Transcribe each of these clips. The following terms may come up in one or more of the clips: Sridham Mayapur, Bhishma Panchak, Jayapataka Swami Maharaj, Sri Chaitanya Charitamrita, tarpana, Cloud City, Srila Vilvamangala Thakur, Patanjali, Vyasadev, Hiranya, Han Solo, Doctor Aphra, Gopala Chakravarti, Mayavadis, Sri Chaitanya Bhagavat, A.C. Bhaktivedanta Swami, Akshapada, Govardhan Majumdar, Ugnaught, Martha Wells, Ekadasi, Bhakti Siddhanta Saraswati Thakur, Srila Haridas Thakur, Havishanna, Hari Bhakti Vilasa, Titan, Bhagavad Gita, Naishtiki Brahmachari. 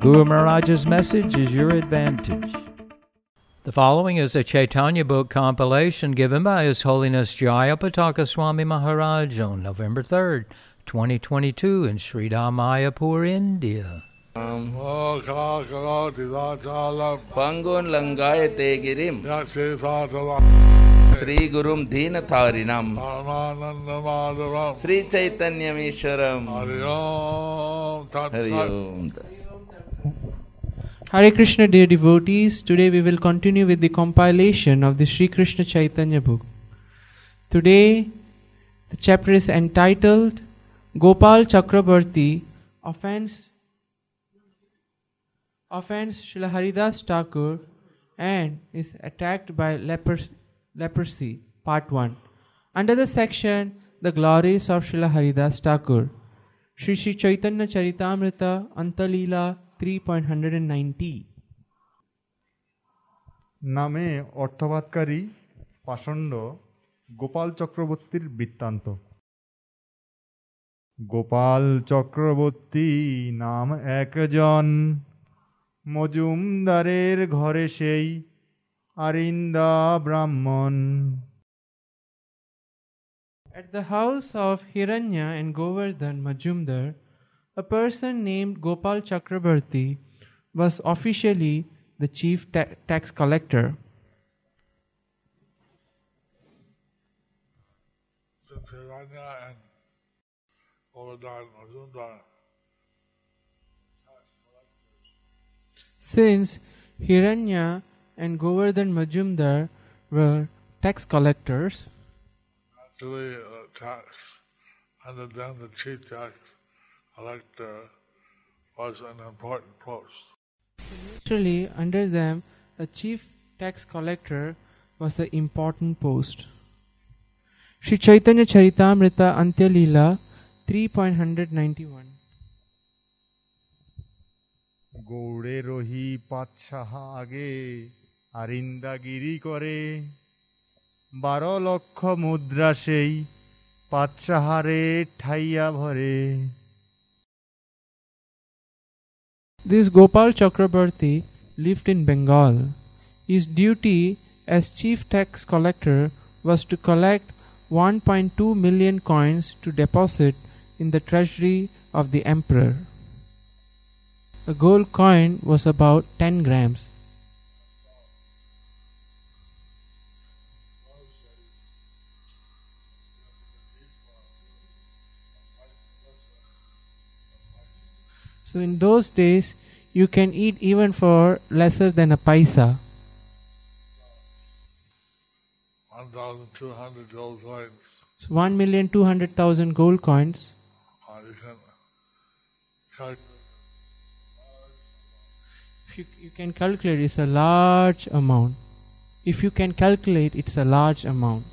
Guru Maharaj's message is your advantage. The following is a Chaitanya book compilation given by His Holiness Jayapataka Swami Maharaj on November 3rd, 2022 in Sridham Mayapur, India. Pangun Langayate Girim Sri Gurum Dina Tharinam Paramananda Sri Chaitanya Misharam Hari Om Tat. Hare Krishna, dear devotees. Today we will continue with the compilation of the Sri Krishna Chaitanya book. Today the chapter is entitled Gopala Chakravarti offends Srila Haridas Thakur and is attacked by leprosy, Part 1. Under the section, The Glories of Srila Haridas Thakur, Sri Chaitanya Charitamrita, Antalila 3.190. Name Ortavatkari, Pashando, Gopal Chakravartir Bittanto. Gopal Chakravarti Nam Ekjon, Majumdarer Ghore Shei, Arinda Brahman. At the house of Hiranya and Govardhan Majumdar, a person named Gopal Chakravarti was officially the chief tax collector. Since Hiranya and Govardhan Majumdar, were tax collectors. Actually, tax, other than the chief tax collector, was an important post. Actually, under them, the chief tax collector was the important post. Sri Chaitanya Charitamrita Antya Leela 3.191. Gaure rohi patshaha age Arinda giri kore, baro lokho mudra shei, patshahare thaiya bhore. This Gopal Chakravarti lived in Bengal. His duty as chief tax collector was to collect 1.2 million coins to deposit in the treasury of the emperor. A gold coin was about 10 grams. So in those days, you can eat even for lesser than a paisa. 1,200 gold coins. So 1,200,000 gold coins. If you can calculate, it's a large amount.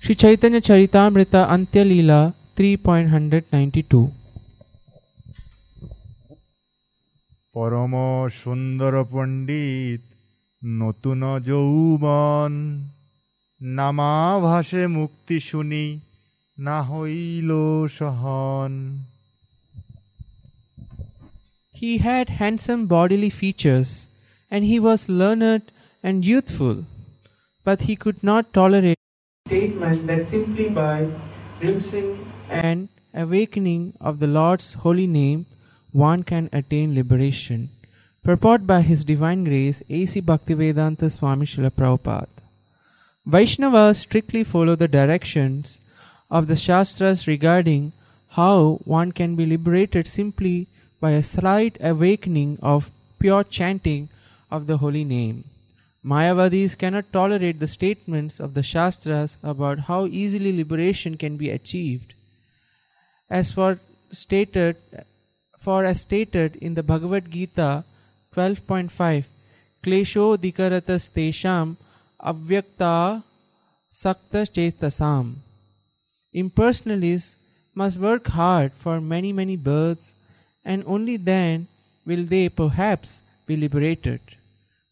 Sri Chaitanya Charitamrita Antya Leela 3.192. Paramo Sundara Pandit Notuna Jouban Nama Bhashe Mukti Shuni Nahoilo Shahan. He had handsome bodily features and he was learned and youthful, but he could not tolerate statement that simply by glimpsing and awakening of the Lord's holy name one can attain liberation. Purport by His Divine Grace, A.C. Bhaktivedanta Swami Srila Prabhupada. Vaishnavas strictly follow the directions of the Shastras regarding how one can be liberated simply by a slight awakening of pure chanting of the holy name. Mayavadis cannot tolerate the statements of the Shastras about how easily liberation can be achieved. As for stated Therefore, as stated in the Bhagavad Gita 12.5, Klesho dikaratas tesham avyakta sakta chetasam. Impersonalists must work hard for many births, and only then will they perhaps be liberated.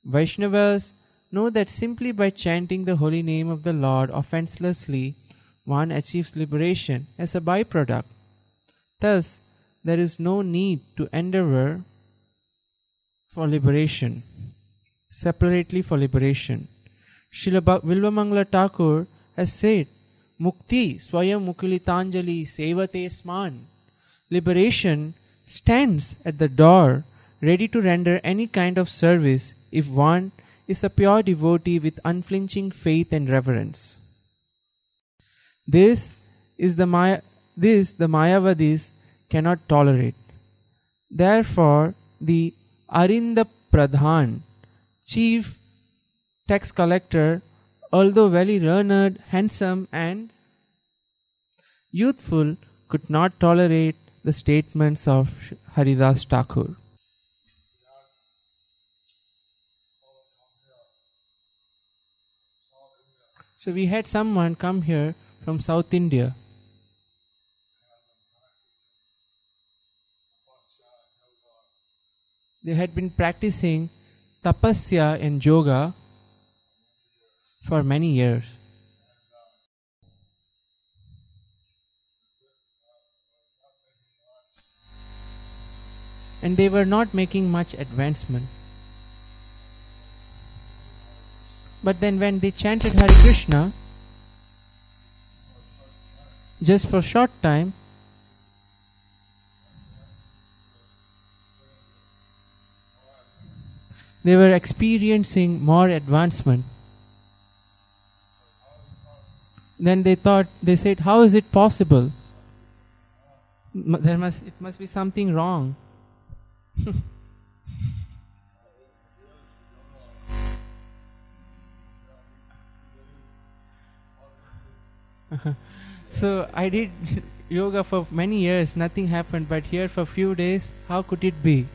Vaishnavas know that simply by chanting the holy name of the Lord offenselessly, one achieves liberation as a byproduct. Thus, there is no need to endeavor for liberation, separately for liberation. Srila Vilvamangala Thakur has said, Mukti Swayam Mukulitanjali Sevate Sman. Liberation stands at the door, ready to render any kind of service if one is a pure devotee with unflinching faith and reverence. This the Mayavadis cannot tolerate. Therefore, the Arinda Pradhan, chief tax collector, although very learned, handsome and youthful, could not tolerate the statements of Haridas Thakur. So we had someone come here from South India. They had been practicing tapasya and yoga for many years. And they were not making much advancement. But then when they chanted Hare Krishna, just for a short time, they were experiencing more advancement. Then they said, how is it possible? It must be something wrong. So I did yoga for many years, nothing happened, but here for a few days, how could it be?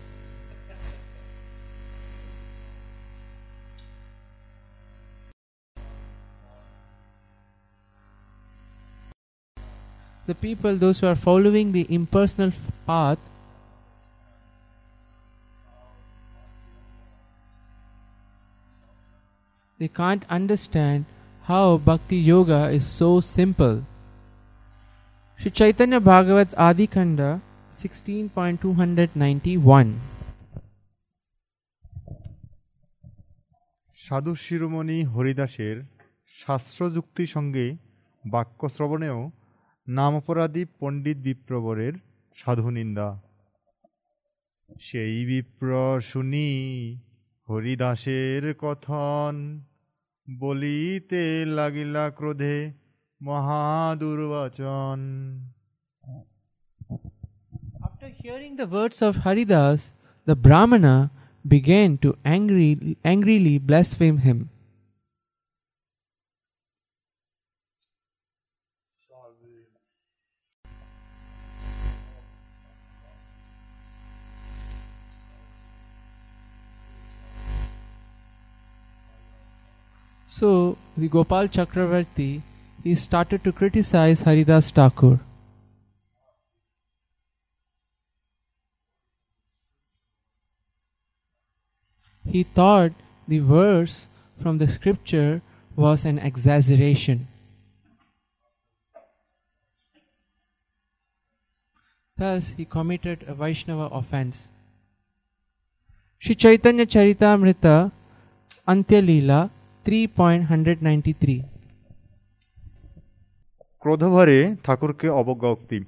The people, those who are following the impersonal path, they can't understand how Bhakti Yoga is so simple. Sri Chaitanya Bhagavat Adi Khanda 16.291. Sadhu Shiromani Haridasher Shastra Jukti Sange Bakya Sravaneo নামাপরাধী পণ্ডিত বিপ্রবরের সাধুনিন্দা। সেই বিপ্র শুনি হরিদাসের কথন, বলিতে লাগিলা ক্রোধে মহাদুর্বচন। After hearing the words of Haridas, the Brahmana began to angrily blaspheme him. So, the Gopala Chakravarti, he started to criticize Haridas Thakur. He thought the verse from the scripture was an exaggeration. Thus, he committed a Vaishnava offense. Sri Chaitanya Charitamrita, Antya Leela, 3.193. ক্রোধভরে ঠাকুরকে অবজ্ঞাক্তি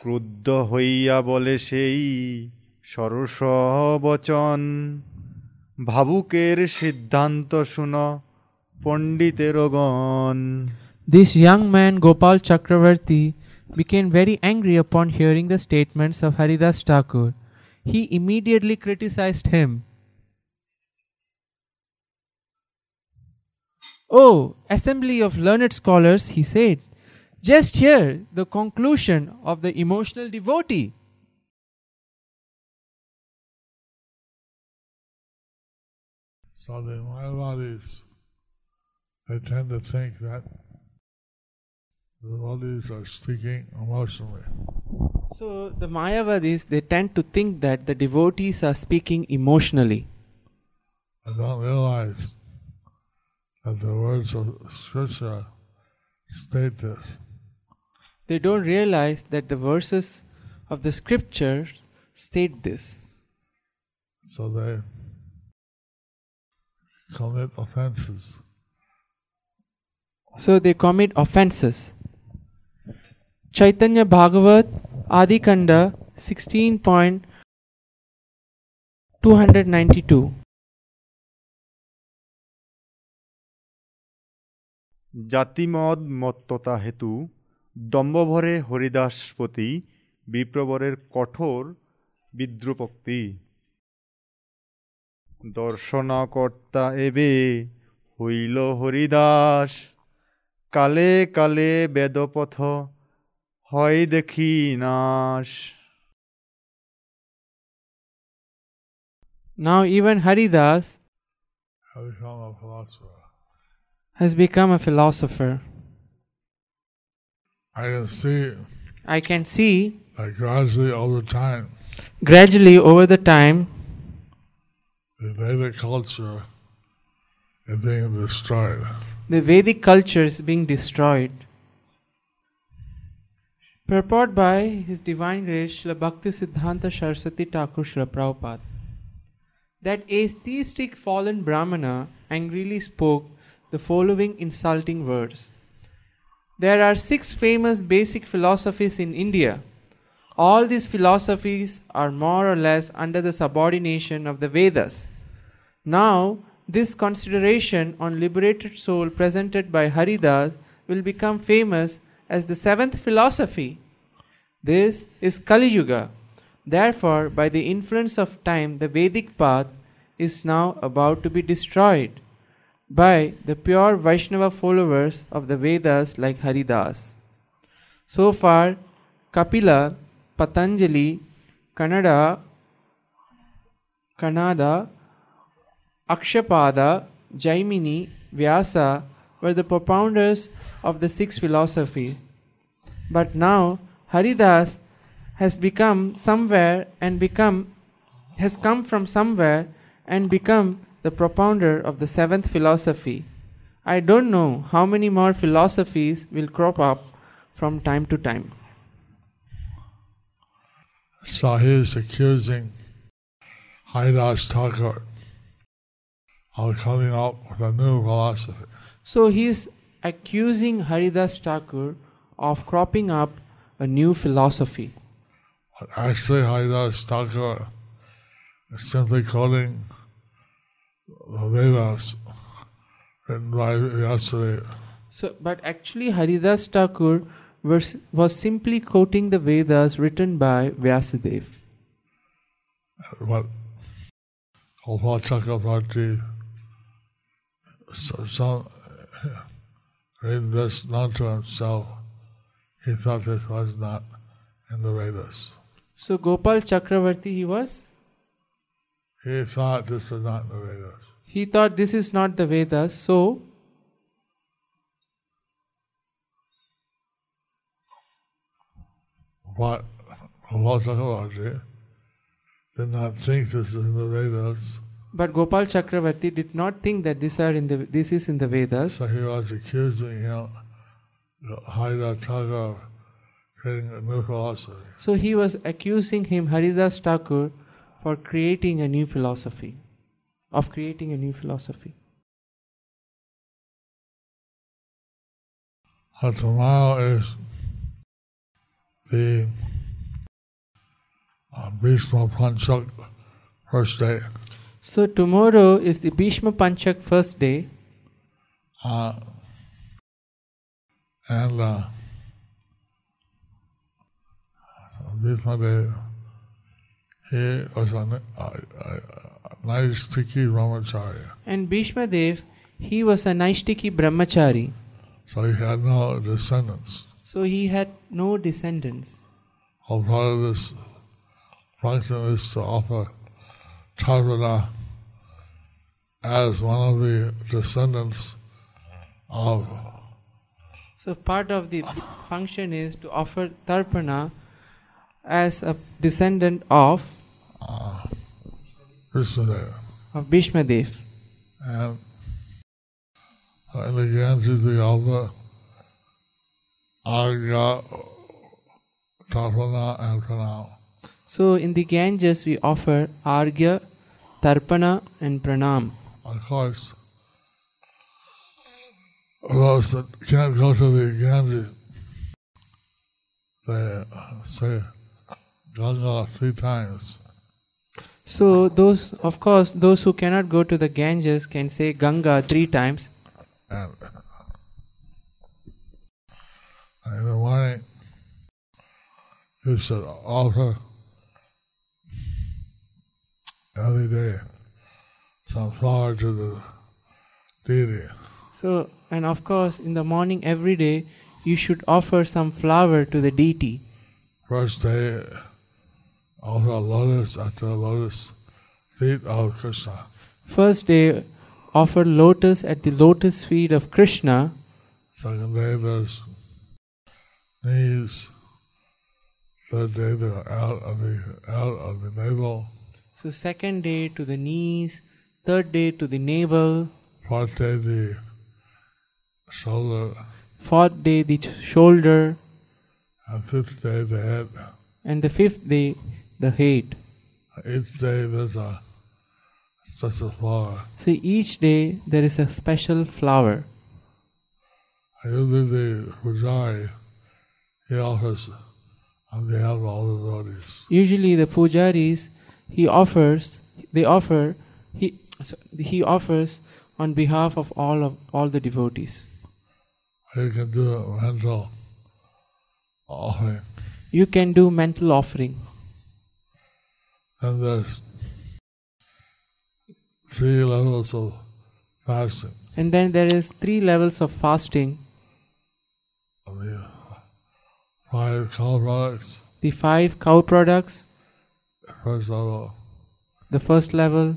ক্রুদ্ধ হইয়া বলে সেই সরস বচন ভাবুকের সিদ্ধান্ত শুন পণ্ডিতের গণ। This young man Gopal Chakravarti became very angry upon hearing the statements of Haridas Thakur. He immediately criticized him. Oh, assembly of learned scholars, he said, just hear the conclusion of the emotional devotee. So the Mayavadis, they tend to think that the devotees are speaking emotionally. So the Mayavadis, they tend to think that the devotees are speaking emotionally. I don't realize that the words of Scripture state this. They don't realize that the verses of the Scriptures state this. So they commit offenses. Chaitanya Bhagavat, Adikanda 16.292. Jatimod mottota hetu, dambabhare haridaspati, vipravarer kothor, vidrupakti. Darshana korta ebe, hoilo haridas, kale kale bedopatha, hoy dekhi nash. Now even Haridas has become a philosopher. I can see that gradually over the time the Vedic culture is being destroyed. The Vedic culture is being destroyed. Purport by His Divine Grace Srila Bhakti Siddhanta Saraswati Thakur Srila Prabhupada, that atheistic fallen Brahmana angrily spoke the following insulting words. There are 6 famous basic philosophies in India. All these philosophies are more or less under the subordination of the Vedas. Now, this consideration on liberated soul presented by Haridas will become famous as the 7th philosophy. This is Kali Yuga. Therefore, by the influence of time, the Vedic path is now about to be destroyed by the pure Vaishnava followers of the Vedas like Haridas. So far, Kapila, Patanjali, Kannada, Akshapada, Jaimini, Vyasa were the propounders of the 6 philosophies. But now, Haridas has come from somewhere and become the propounder of the 7th philosophy. I don't know how many more philosophies will crop up from time to time. So he is accusing Haridas Thakur of coming up with a new philosophy. So he is accusing Haridas Thakur of cropping up a new philosophy. But actually Haridas Thakur is simply calling the Vedas written by Vyasadev. But actually Haridas Thakur was simply quoting the Vedas written by Vyasadev. But Gopala Chakravarti, some read this not to himself. He thought this was not in the Vedas. So Gopala Chakravarti, He thought this was not in the Vedas. He thought this is not the Vedas, so but Gopala Chakravarti did not think this is in the Vedas. But Gopala Chakravarti did not think that this is in the Vedas. So he was accusing him, Haridas Thakur, creating a new philosophy. So he was accusing him, Haridas Thakur, for creating a new philosophy, So tomorrow is the Bhishma Panchak first day. So tomorrow is the Bhishma Panchak first day. And Bhishma Day, he was a Naishtiki Brahmachari. And Bhishmadev, he was a Naishtiki Brahmachari. So he had no descendants. All part of this function is to offer Tarvana as one of the descendants of. So part of the function is to offer tarpana as a descendant of Vishmadev. Of Bhishmadev. And in the Ganges we also Arga, Tarpana and Pranam. So in the Ganges we offer Argya, Tarpana and Pranam. Of course, those that can't go to the Ganges, they say Ganga 3 times. So those, of course, those who cannot go to the Ganges can say Ganga 3 times. And in the morning, you should offer every day some flower to the deity. So, and of course, in the morning every day, you should offer some flower to the deity. First day, offer a lotus at the lotus feet of Krishna. First day, offer lotus at the lotus feet of Krishna. Second day, there's knees. Third day, they're out of the navel. So, second day to the knees. Third day to the navel. Fourth day, the shoulder. Fourth day, the shoulder. And fifth day, the head. And the fifth day, the head. Each day, there's a special flower. So each day, there is a special flower. Usually the pujari, he offers on behalf of all the devotees. Usually the pujaris, he offers on behalf of all the devotees. You can do a mental offering. You can do mental offering. And there's 3 levels of fasting. And then there is 3 levels of fasting. The 5 cow products. The 5 cow products. First level. The first level.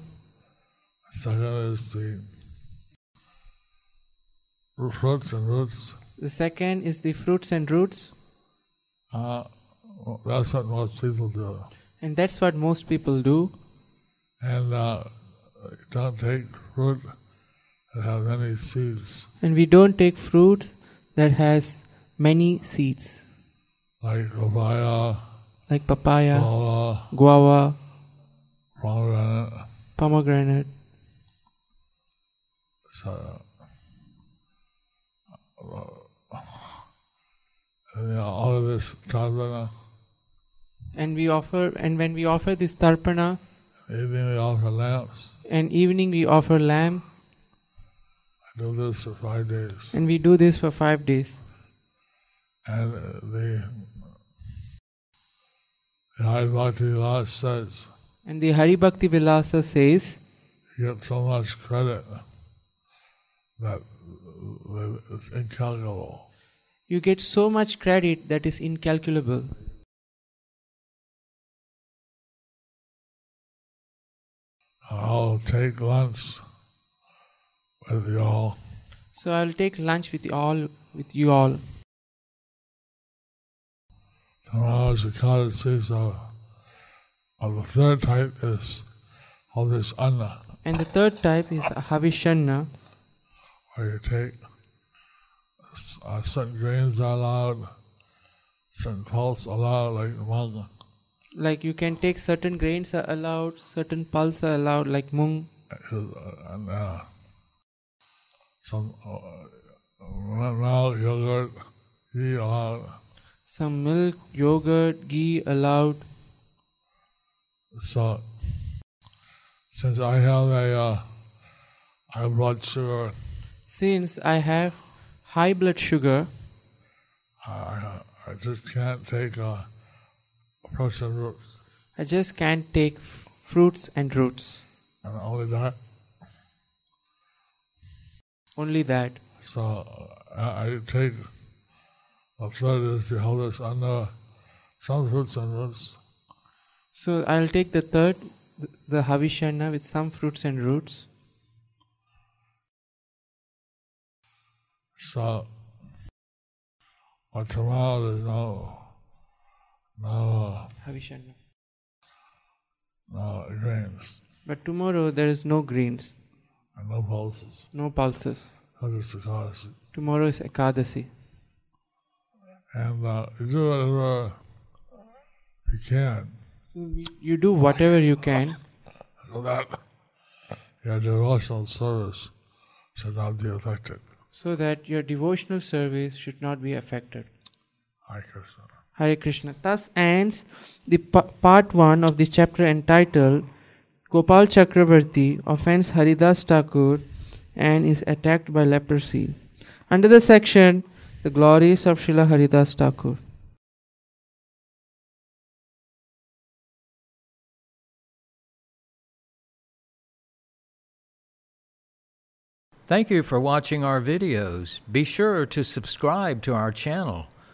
Second is the fruits and roots. The second is the fruits and roots. That's what most people do. And that's what most people do. And don't take fruit that has many seeds. And we don't take fruit that has many seeds. Like papaya. Like papaya. Guava. Pomegranate. So, all of this tarpana. And we offer, and when we offer this tarpana, evening we offer lamps. And evening we offer lamps. I do this for 5 days. And we do this for 5 days. And the Hari Bhakti Vilasa says. And the Hari Bhakti Vilasa says. You get so much credit that it's incalculable. You get so much credit that is incalculable. I'll take lunch with you all. So I'll take lunch with you all. Tomorrow is the cottage season. The third type is Havishanna. And the third type is Havishanna. Where you take certain grains are allowed, certain pulse allowed, like mung. Like you can take certain grains are allowed, certain pulse are allowed, like mung. And some milk, yogurt, ghee allowed. Some milk, yogurt, ghee allowed. So, since I have high blood sugar. Since I have high blood sugar, I just can't take fruits and roots. I just can't take fruits and roots. And only that. Only that. So I take a third is the harvest under some fruits and roots. So I'll take the third, the Havishanna with some fruits and roots. stop. But tomorrow there's no grains. But tomorrow there is no grains. And no pulses. No pulses. Because it's Ekadasi. Tomorrow is Ekadasi. And you do whatever you can. You do whatever you can. So that your devotional service should not be affected. So that your devotional service should not be affected. Hare Krishna. Hare Krishna. Thus ends the part 1 of this chapter entitled Gopala Chakravarti offends Haridas Thakur and is attacked by leprosy. Under the section, The Glories of Srila Haridas Thakur. Thank you for watching our videos. Be sure to subscribe to our channel.